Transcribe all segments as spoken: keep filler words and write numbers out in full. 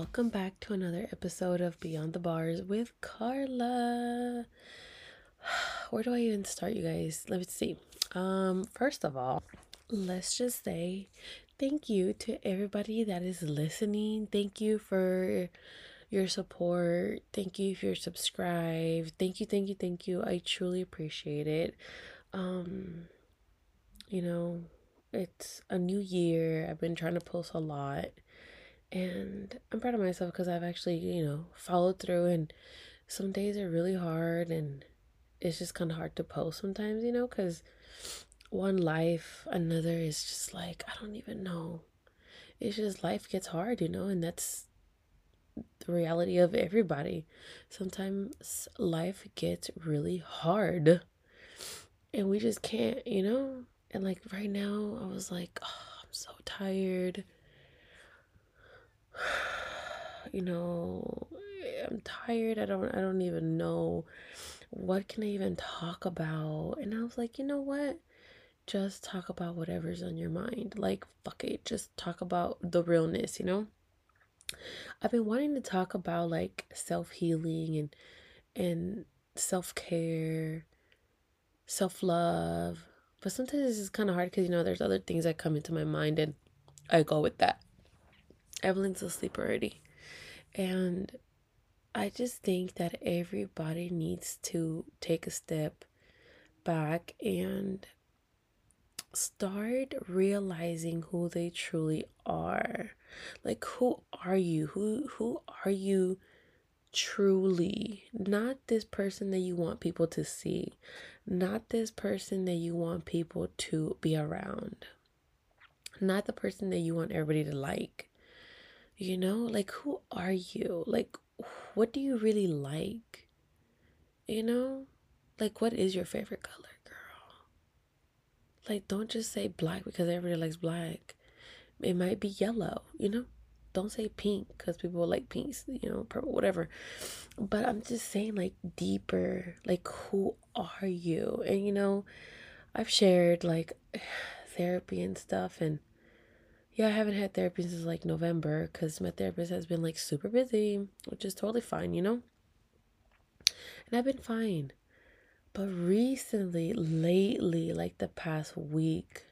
welcome back to another episode of Beyond the Bars with Carla. Where do I even start, you guys? Let me see. Um, first of all, let's just say thank you to everybody that is listening. Thank you for your support. Thank you if you're subscribed. Thank you, thank you, thank you. I truly appreciate it. Um, you know, it's a new year. I've been trying to post a lot. And I'm proud of myself because I've actually, you know, followed through, and some days are really hard and it's just kind of hard to post sometimes, you know, because one life, another is just like, I don't even know. It's just life gets hard, you know, and that's the reality of everybody. Sometimes life gets really hard and we just can't, you know, and like right now I was like, oh, I'm so tired. You know, I'm tired. I don't, I don't even know what can I even talk about. And I was like, you know what? Just talk about whatever's on your mind. Like, fuck it. Just talk about the realness, you know? I've been wanting to talk about like self-healing and, and self-care, self-love. But sometimes it's kind of hard because, you know, there's other things that come into my mind and I go with that. Evelyn's asleep already, and I just think that everybody needs to take a step back and start realizing who they truly are. Like, who are you? Who who are you truly? Not this person that you want people to see, not this person that you want people to be around, not the person that you want everybody to like. You know, like, who are you? Like, what do you really like? You know, like, what is your favorite color, girl? Like, don't just say black because everybody likes black. It might be yellow, you know? Don't say pink because people like pinks, you know, purple, whatever. But I'm just saying, like, deeper, like, who are you? And, you know, I've shared, like, therapy and stuff, and yeah, I haven't had therapy since like November because my therapist has been like super busy, which is totally fine, you know? And I've been fine. But recently, lately, like the past week,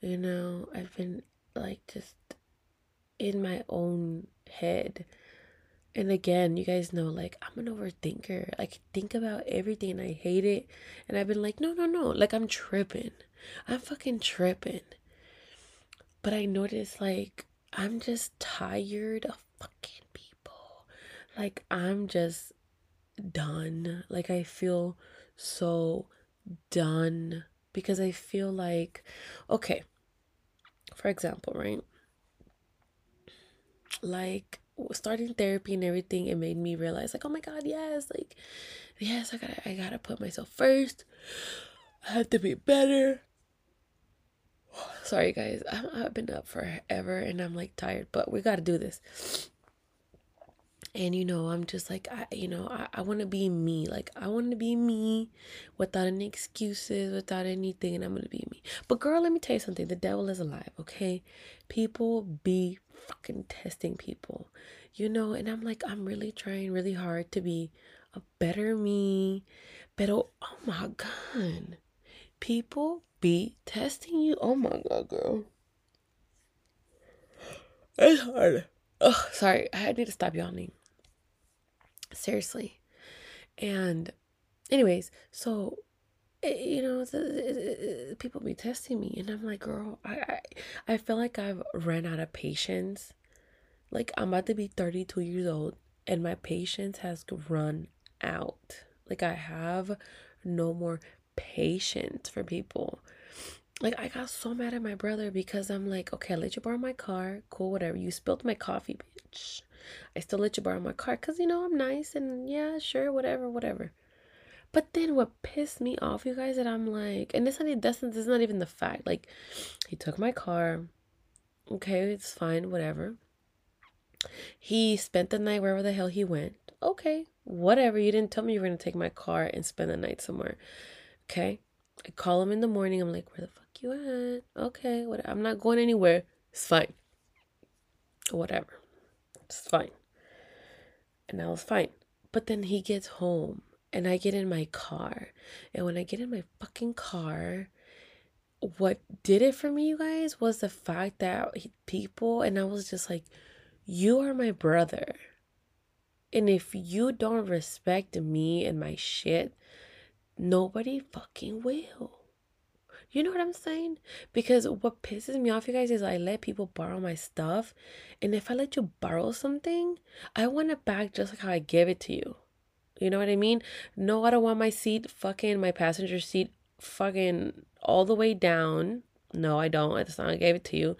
you know, I've been like just in my own head. And again, you guys know, like, I'm an overthinker. I think about everything and I hate it. And I've been like, no, no, no. Like, I'm tripping. I'm fucking tripping. But I noticed, like, I'm just tired of fucking people. Like, I'm just done. Like, I feel so done because I feel like, okay, for example, right? Like, starting therapy and everything, it made me realize, like, oh my God, yes, like, yes, I gotta, I gotta put myself first. I have to be better. Sorry guys, I've been up forever and I'm like tired, but we gotta do this. And you know, I'm just like, I, you know, I, I want to be me. Like, I want to be me without any excuses, without anything, and I'm gonna be me. But girl, let me tell you something. The devil is alive, okay? People be fucking testing people, you know? And I'm like, I'm really trying really hard to be a better me. But oh, oh my God. People be testing you. Oh my God, girl. It's hard. Ugh, sorry. I need to stop yawning. Seriously. And anyways, so, you know, it's, it's, it's, people be testing me. And I'm like, girl, I, I, I feel like I've ran out of patience. Like, I'm about to be thirty-two years old and my patience has run out. Like, I have no more patience for people. Like, I got so mad at my brother because I'm like, okay, I let you borrow my car, cool, whatever, you spilled my coffee, bitch, I still let you borrow my car because, you know, I'm nice and yeah, sure, whatever, whatever. But then what pissed me off, you guys, that I'm like, and this not, that's, that's not even the fact, like, he took my car, okay, it's fine, whatever, he spent the night wherever the hell he went, okay, whatever, you didn't tell me you were gonna take my car and spend the night somewhere. Okay, I call him in the morning. I'm like, where the fuck you at? Okay, whatever. I'm not going anywhere. It's fine. Whatever. It's fine. And I was fine. But then he gets home and I get in my car. And when I get in my fucking car, what did it for me, you guys, was the fact that people, and I was just like, you are my brother. And if you don't respect me and my shit, nobody fucking will. You know what I'm saying? Because what pisses me off, you guys, is I let people borrow my stuff. And if I let you borrow something, I want it back just like how I give it to you. You know what I mean? No, I don't want my seat, fucking my passenger seat, fucking all the way down. No, I don't. That's not how I gave it to you.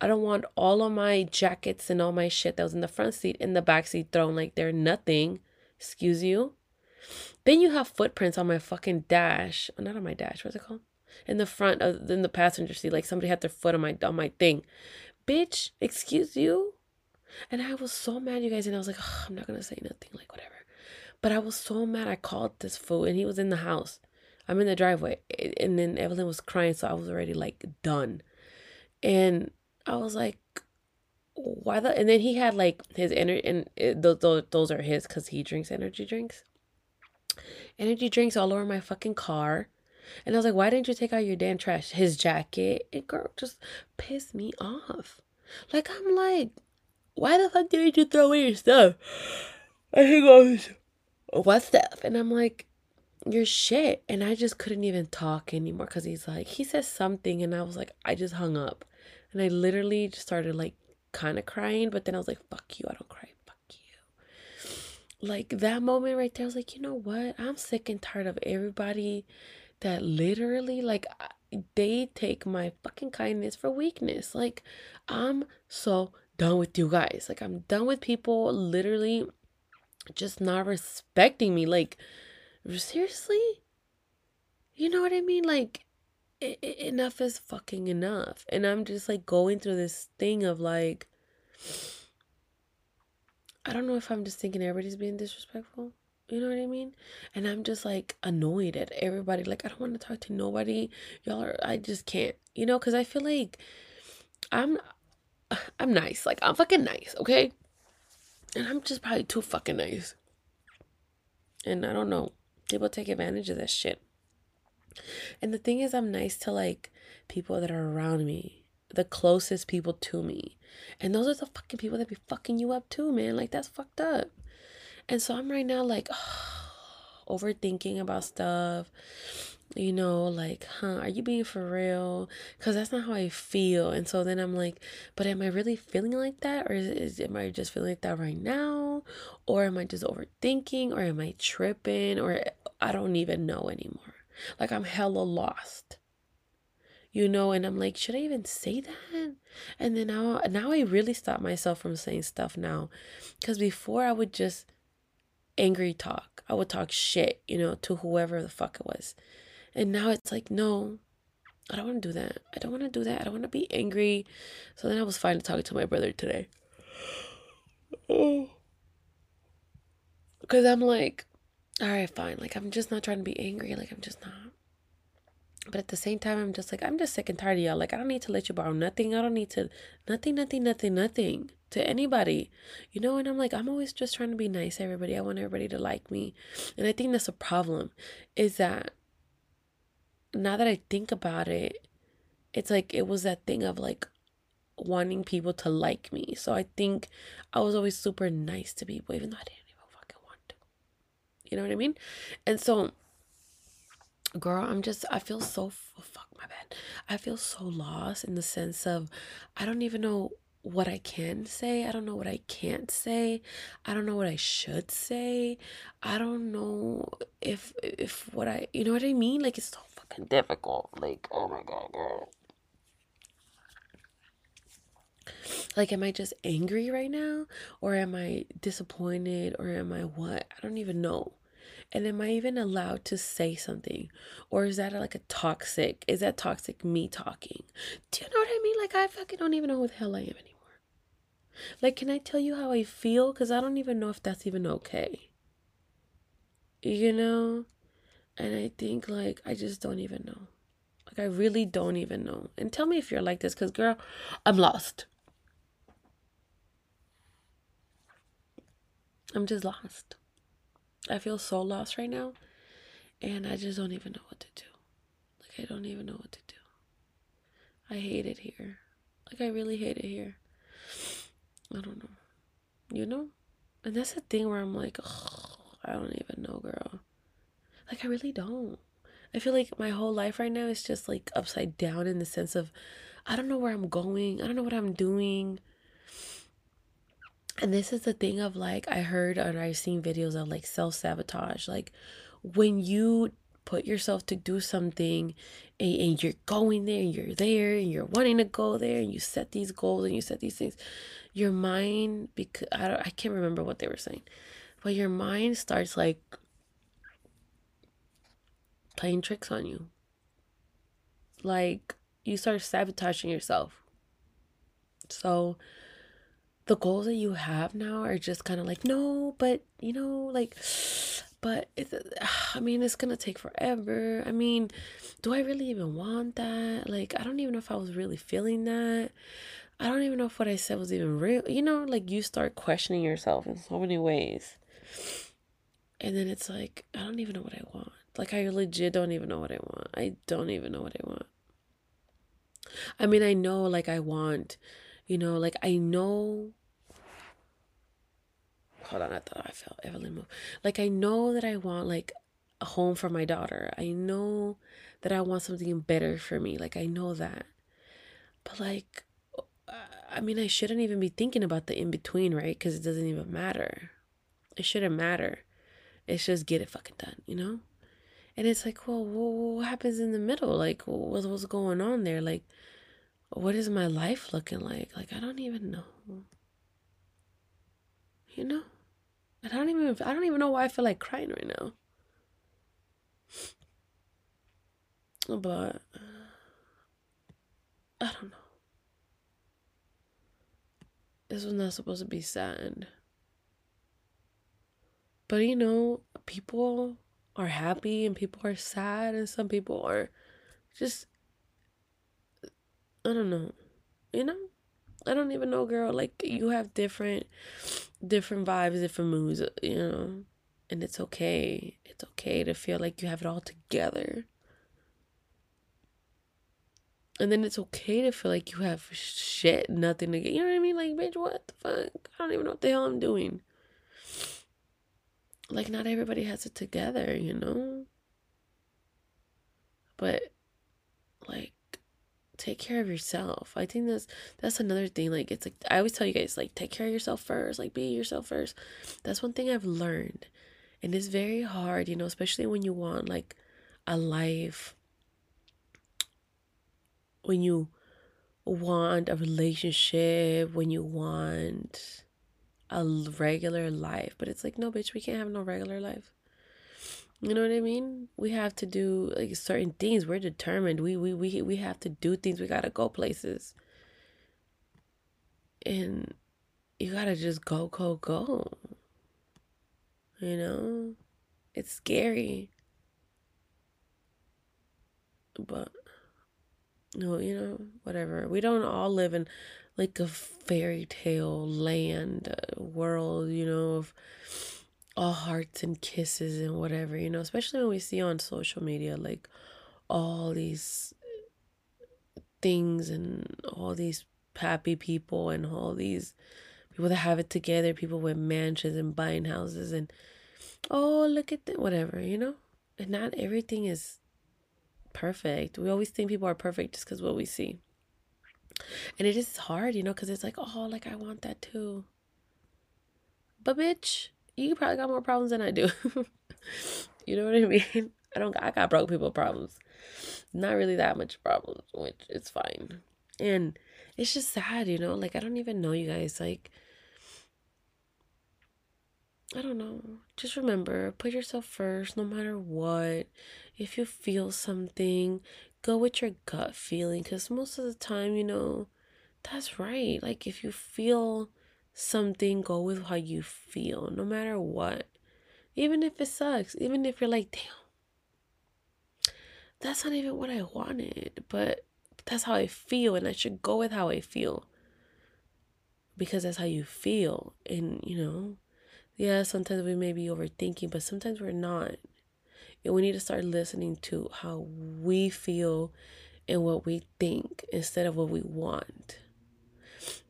I don't want all of my jackets and all my shit that was in the front seat in the back seat thrown like they're nothing. Excuse you. Then you have footprints on my fucking dash. Not on my dash. What's it called? In the front of, in the passenger seat, like somebody had their foot on my on my thing, bitch. Excuse you. And I was so mad, you guys. And I was like, oh, I'm not gonna say nothing, like whatever. But I was so mad. I called this fool, and he was in the house. I'm in the driveway, and then Evelyn was crying, so I was already like done. And I was like, why the? And then he had like his energy, and it, those those are his because he drinks energy drinks. Energy drinks all over my fucking car. And I was like, why didn't you take out your damn trash? His jacket, and girl, just pissed me off. Like, I'm like, why the fuck didn't you throw away your stuff? And he goes, what stuff? And I'm like, your shit. And I just couldn't even talk anymore because he's like, he says something. And I was like, I just hung up. And I literally just started like kind of crying. But then I was like, fuck you. I don't cry. Fuck you. Like that moment right there, I was like, you know what? I'm sick and tired of everybody that literally, like, they take my fucking kindness for weakness. Like, I'm so done with you guys. Like, I'm done with people literally just not respecting me. Like, seriously? You know what I mean? Like, it, it, enough is fucking enough. And I'm just, like, going through this thing of, like, I don't know if I'm just thinking everybody's being disrespectful. You know what I mean? And I'm just like annoyed at everybody. Like, I don't want to talk to nobody. Y'all are, I just can't, you know, because I feel like I'm, I'm nice. Like, I'm fucking nice, okay? And I'm just probably too fucking nice. And I don't know. People take advantage of that shit. And the thing is, I'm nice to like people that are around me, the closest people to me. And those are the fucking people that be fucking you up too, man. Like, that's fucked up. And so I'm right now like, oh, overthinking about stuff, you know, like, huh, are you being for real? Because that's not how I feel. And so then I'm like, but am I really feeling like that? Or is, is am I just feeling like that right now? Or am I just overthinking? Or am I tripping? Or I don't even know anymore. Like, I'm hella lost. You know, and I'm like, should I even say that? And then now, now I really stop myself from saying stuff now. Because before I would just angry talk. I would talk shit, you know, to whoever the fuck it was. And now it's like, no, I don't want to do that. I don't want to do that. I don't want to be angry. So then I was finally talking to my brother today. Oh. Because I'm like, all right, fine. Like, I'm just not trying to be angry. Like, I'm just not. But at the same time, I'm just like, I'm just sick and tired of y'all. Like, I don't need to let you borrow nothing. I don't need to, nothing, nothing, nothing, nothing to anybody. You know, and I'm like, I'm always just trying to be nice to everybody. I want everybody to like me. And I think that's a problem, is that now that I think about it, it's like, it was that thing of like wanting people to like me. So I think I was always super nice to people, even though I didn't even fucking want to. You know what I mean? And so, girl, I'm just, I feel so, oh, fuck my bad. I feel so lost in the sense of, I don't even know what I can say. I don't know what I can't say. I don't know what I should say. I don't know if, if what I, you know what I mean? Like, it's so fucking difficult. Like, oh my God, girl. Like, am I just angry right now? Or am I disappointed? Or am I what? I don't even know. And am I even allowed to say something? Or is that like a toxic? Is that toxic me talking? Do you know what I mean? Like, I fucking don't even know who the hell I am anymore. Like, can I tell you how I feel? Because I don't even know if that's even okay. You know? And I think, like, I just don't even know. Like, I really don't even know. And tell me if you're like this. Because, girl, I'm lost. I'm just lost. I feel so lost right now, and I just don't even know what to do. Like, I don't even know what to do. I hate it here. Like, I really hate it here. I don't know. You know? And that's the thing where I'm like, oh, I don't even know, girl. Like, I really don't. I feel like my whole life right now is just, like, upside down in the sense of I don't know where I'm going. I don't know what I'm doing. And this is the thing of, like, I heard and I've seen videos of, like, self-sabotage. Like, when you put yourself to do something and, and you're going there and you're there and you're wanting to go there and you set these goals and you set these things, your mind, because I, don't, I can't remember what they were saying, but your mind starts, like, playing tricks on you. Like, you start sabotaging yourself. So the goals that you have now are just kind of like, no, but, you know, like, but it's, I mean, it's gonna take forever. I mean, do I really even want that? Like, I don't even know if I was really feeling that. I don't even know if what I said was even real. You know, like, you start questioning yourself in so many ways. And then it's like, I don't even know what I want. Like, I legit don't even know what I want. I don't even know what I want. I mean, I know, like, I want, you know, like, I know. Hold on, I thought I felt Evelyn move. Like, I know that I want, like, a home for my daughter. I know that I want something better for me. Like, I know that. But, like, I mean, I shouldn't even be thinking about the in-between, right? Because it doesn't even matter. It shouldn't matter. It's just get it fucking done, you know? And it's like, well, what happens in the middle? Like, what's, what's going on there? Like, what is my life looking like? Like, I don't even know. You know? And I don't even, I don't even know why I feel like crying right now. But, I don't know. This was not supposed to be sad. But, you know, people are happy and people are sad and some people are just, I don't know, you know, I don't even know, girl. Like, you have different, different vibes, different moods, you know, and it's okay. It's okay to feel like you have it all together. And then it's okay to feel like you have shit, nothing to get, you know what I mean? Like, bitch, what the fuck? I don't even know what the hell I'm doing. Like, not everybody has it together, you know? But, like, take care of yourself. I think that's that's another thing. Like, it's like, I always tell you guys, like, take care of yourself first. Like, be yourself first. That's one thing I've learned. And it's very hard, you know, especially when you want, like, a life. When you want a relationship. When you want a regular life. But it's like, no, bitch, we can't have no regular life. You know what I mean? We have to do, like, certain things. We're determined. We we we we have to do things. We gotta go places. And you gotta just go, go, go. You know? It's scary. But, no, you know, whatever. We don't all live in, like, a fairy tale land world, you know, of all hearts and kisses and whatever, you know, especially when we see on social media, like, all these things and all these happy people and all these people that have it together, people with mansions and buying houses and, oh, look at that, whatever, you know, and not everything is perfect. We always think people are perfect just because what we see. And it is hard, you know, because it's like, oh, like, I want that too. But, bitch, you probably got more problems than I do. You know what I mean? I don't, I got broke people problems. Not really that much problems, which is fine. And it's just sad, you know? Like, I don't even know you guys. Like, I don't know. Just remember, put yourself first no matter what. If you feel something, go with your gut feeling, because most of the time, you know, that's right. Like, if you feel something, go with how you feel, no matter what. Even if it sucks, even if you're like, damn, that's not even what I wanted, but that's how I feel, and I should go with how I feel, because that's how you feel, and, you know, yeah, sometimes we may be overthinking, but sometimes we're not. And we need to start listening to how we feel and what we think instead of what we want.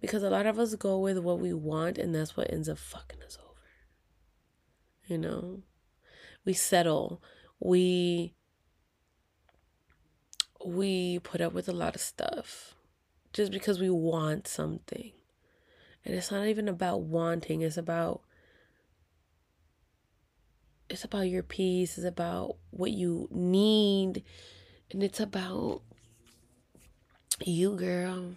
Because a lot of us go with what we want, and that's what ends up fucking us over. You know? We settle. We, we put up with a lot of stuff just because we want something. And it's not even about wanting. It's about... It's about your peace. It's about what you need. And it's about you, girl.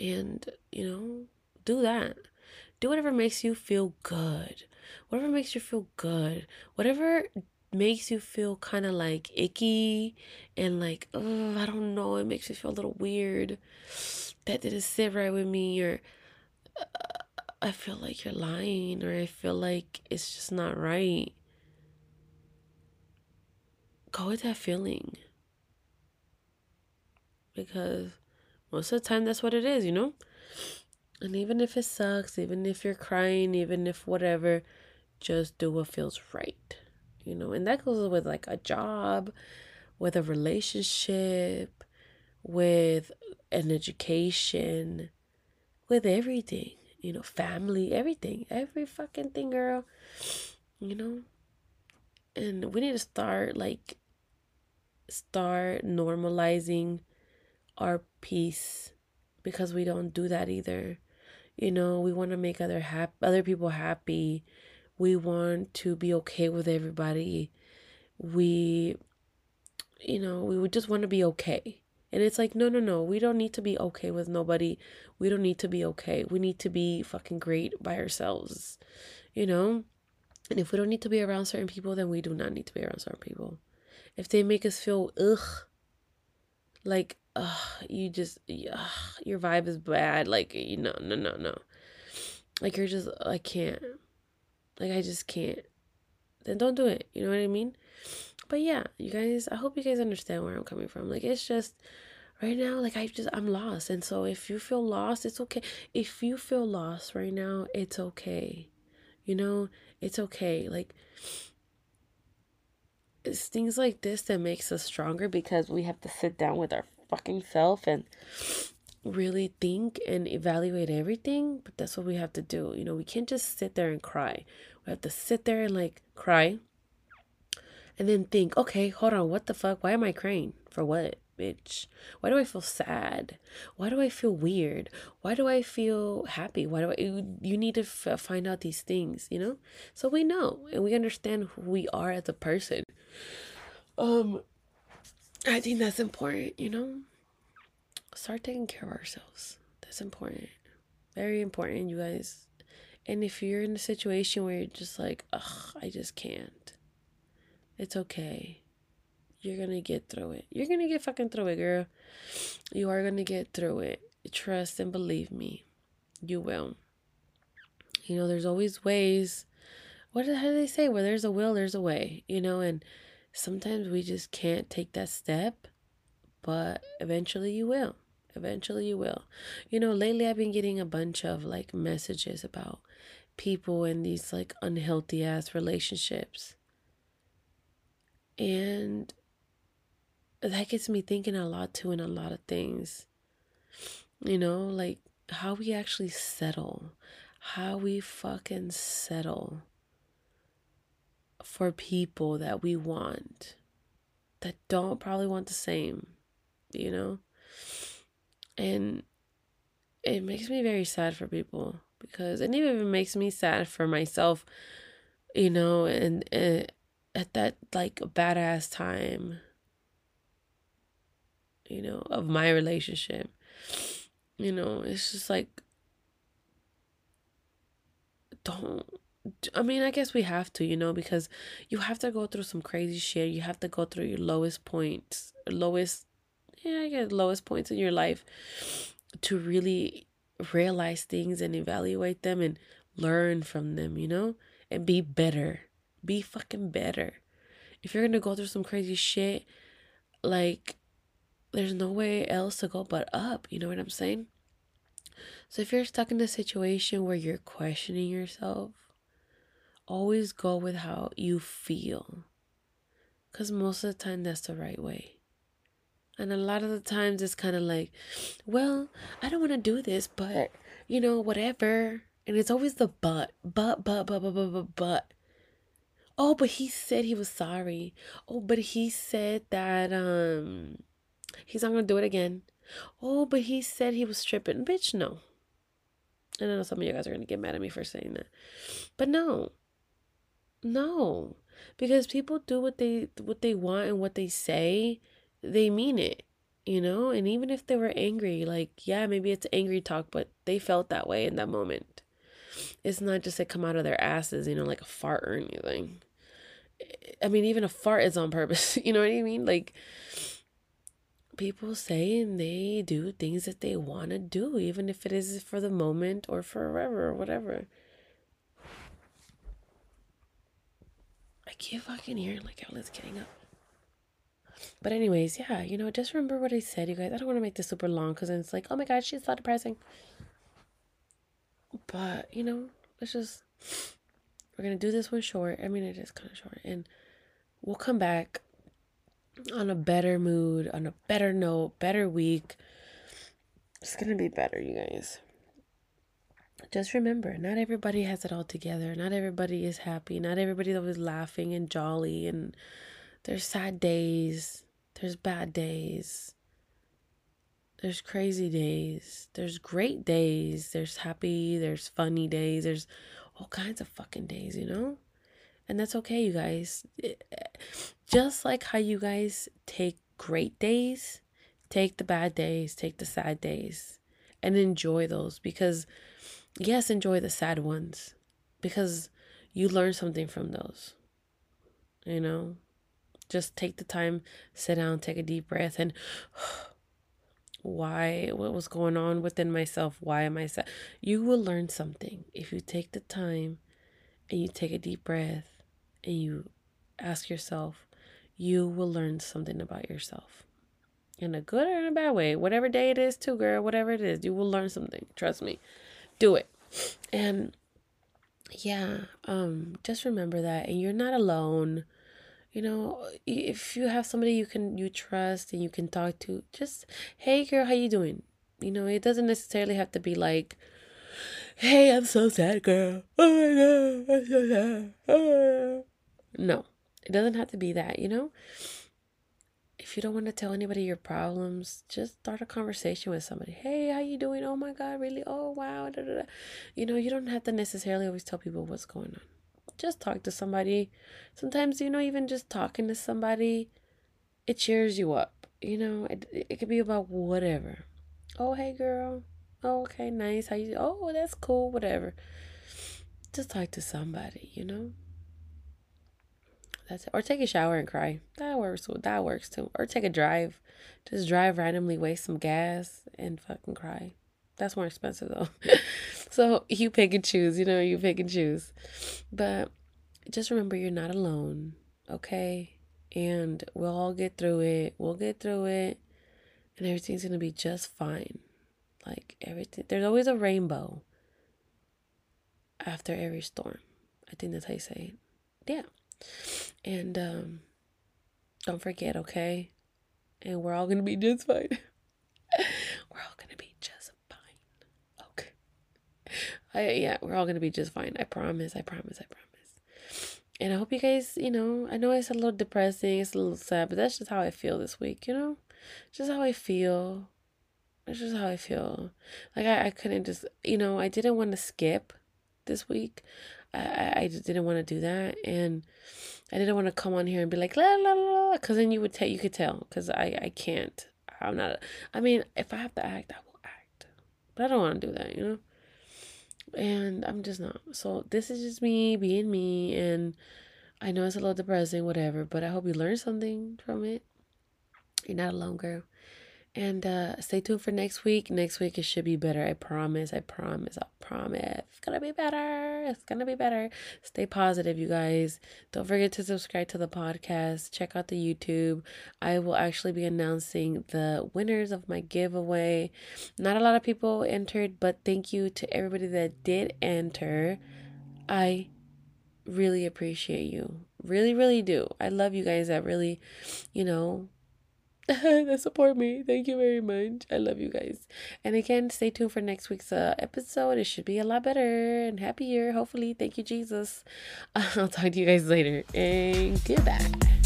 And, you know, do that. Do whatever makes you feel good. Whatever makes you feel good. Whatever makes you feel kind of like icky and like, oh, I don't know. It makes you feel a little weird. That didn't sit right with me. Or... Uh, I feel like you're lying, or I feel like it's just not right. Go with that feeling. Because most of the time, that's what it is, you know? And even if it sucks, even if you're crying, even if whatever, just do what feels right, you know? And that goes with, like, a job, with a relationship, with an education, with everything. You know, family, everything, every fucking thing, girl, you know, and we need to start, like, start normalizing our peace, because we don't do that either, you know. We want to make other hap- other people happy, we want to be okay with everybody, we, you know, we would just want to be okay. And it's like, no, no, no, we don't need to be okay with nobody. We don't need to be okay. We need to be fucking great by ourselves, you know? And if we don't need to be around certain people, then we do not need to be around certain people. If they make us feel, ugh, like, ugh, you just, ugh, your vibe is bad. Like, you know, no, no, no. Like, you're just, I can't. Like, I just can't. Then don't do it. You know what I mean? But yeah, you guys, I hope you guys understand where I'm coming from. Like, it's just, right now, like, I just, I'm lost. And so if you feel lost, it's okay. If you feel lost right now, it's okay. You know, it's okay. Like, it's things like this that makes us stronger, because we have to sit down with our fucking self and really think and evaluate everything. But that's what we have to do. You know, we can't just sit there and cry. We have to sit there and, like, cry. And then think, okay, hold on, what the fuck? Why am I crying? For what, bitch? Why do I feel sad? Why do I feel weird? Why do I feel happy? Why do I... You, you need to f- find out these things, you know? So we know, and we understand who we are as a person. Um, I think that's important, you know? Start taking care of ourselves. That's important. Very important, you guys. And if you're in a situation where you're just like, ugh, I just can't. It's okay. You're going to get through it. You're going to get fucking through it, girl. You are going to get through it. Trust and believe me. You will. You know, there's always ways. What how do they say? Where there's a will, there's a way. You know, and sometimes we just can't take that step. But eventually you will. Eventually you will. You know, lately I've been getting a bunch of, like, messages about people in these, like, unhealthy-ass relationships. And that gets me thinking a lot too, in a lot of things, you know, like how we actually settle, how we fucking settle for people that we want that don't probably want the same, you know, and it makes me very sad for people, because it even makes me sad for myself, you know, and, and at that, like, badass time, you know, of my relationship, you know, it's just like, don't, I mean, I guess we have to, you know, because you have to go through some crazy shit, you have to go through your lowest points, lowest, yeah, I guess lowest points in your life, to really realize things and evaluate them and learn from them, you know, and be better. Be fucking better. If you're gonna go through some crazy shit, like, there's no way else to go but up, you know what I'm saying? So if you're stuck in a situation where you're questioning yourself, always go with how you feel, because most of the time that's the right way. And a lot of the times it's kind of like, well, I don't want to do this, but, you know, whatever. And it's always the but, but, but, but, but, but, but, but. Oh, but he said he was sorry. Oh, but he said that um, he's not going to do it again. Oh, but he said he was stripping. Bitch, no. And I know some of you guys are going to get mad at me for saying that. But no. No. Because people do what they what they want and what they say. They mean it, you know? And even if they were angry, like, yeah, maybe it's angry talk, but they felt that way in that moment. It's not just like come out of their asses, you know, like a fart or anything. I mean, even a fart is on purpose. You know what I mean? Like, people say and they do things that they want to do, even if it is for the moment or forever or whatever. I can't fucking hear, like, Evelyn's getting up. But anyways, yeah, you know, just remember what I said, you guys. I don't want to make this super long because then it's like, oh my God, she's so depressing. But, you know, let's just, we're going to do this one short. I mean, it is kind of short. And we'll come back on a better mood, on a better note, better week. It's going to be better, you guys. Just remember, not everybody has it all together. Not everybody is happy. Not everybody's always laughing and jolly and... There's sad days, there's bad days, there's crazy days, there's great days, there's happy, there's funny days, there's all kinds of fucking days, you know? And that's okay, you guys. It, just like how you guys take great days, take the bad days, take the sad days, and enjoy those. Because, yes, enjoy the sad ones, because you learn something from those, you know? Just take the time, sit down, take a deep breath, and why, what was going on within myself? Why am I sad? You will learn something if you take the time and you take a deep breath and you ask yourself, you will learn something about yourself. In a good or in a bad way, whatever day it is too, girl, whatever it is, you will learn something. Trust me. Do it. And yeah, um, just remember that. And you're not alone. You know, if you have somebody you can you trust and you can talk to, just, hey, girl, how you doing? You know, it doesn't necessarily have to be like, hey, I'm so sad, girl. Oh, my God, I'm so sad. Oh. No, it doesn't have to be that, you know? If you don't want to tell anybody your problems, just start a conversation with somebody. Hey, how you doing? Oh, my God, really? Oh, wow. Da, da, da. You know, you don't have to necessarily always tell people what's going on. Just talk to somebody. Sometimes, you know, even just talking to somebody, it cheers you up. You know, it, it could be about whatever. Oh, hey, girl. Oh, okay, nice. How you? Oh, that's cool. Whatever. Just talk to somebody, you know. That's it. Or take a shower and cry. That works. That works too. Or take a drive. Just drive randomly, waste some gas, and fucking cry. That's more expensive, though. So you pick and choose, you know, you pick and choose. But just remember, you're not alone, okay? And we'll all get through it. We'll get through it. And everything's going to be just fine. Like, everything. There's always a rainbow after every storm. I think that's how you say it. Yeah. And um, don't forget, okay? And we're all going to be just fine. We're all going to be just I, yeah, we're all gonna be just fine. I promise, I promise, I promise. And I hope you guys, you know, I know it's a little depressing, it's a little sad, but that's just how I feel this week, you know? Just how I feel. That's just how I feel. Like, I, I couldn't just, you know, I didn't want to skip this week. I, I, I just didn't want to do that. And I didn't want to come on here and be like, la, la, la, because then you would tell, you could tell, because I, I can't. I'm not, I mean, if I have to act, I will act. But I don't want to do that, you know? And I'm just not. So this is just me being me. And I know it's a little depressing, whatever. But I hope you learned something from it. You're not alone, girl. And uh, stay tuned for next week. Next week, it should be better. I promise. I promise. I promise. It's going to be better. It's going to be better. Stay positive, you guys. Don't forget to subscribe to the podcast. Check out the YouTube. I will actually be announcing the winners of my giveaway. Not a lot of people entered, but thank you to everybody that did enter. I really appreciate you. Really, really do. I love you guys that really, you know, that support me. Thank you very much. I love you guys. And again, stay tuned for next week's uh, episode. It should be a lot better and happier, hopefully. Thank you, Jesus. I'll talk to you guys later. And goodbye.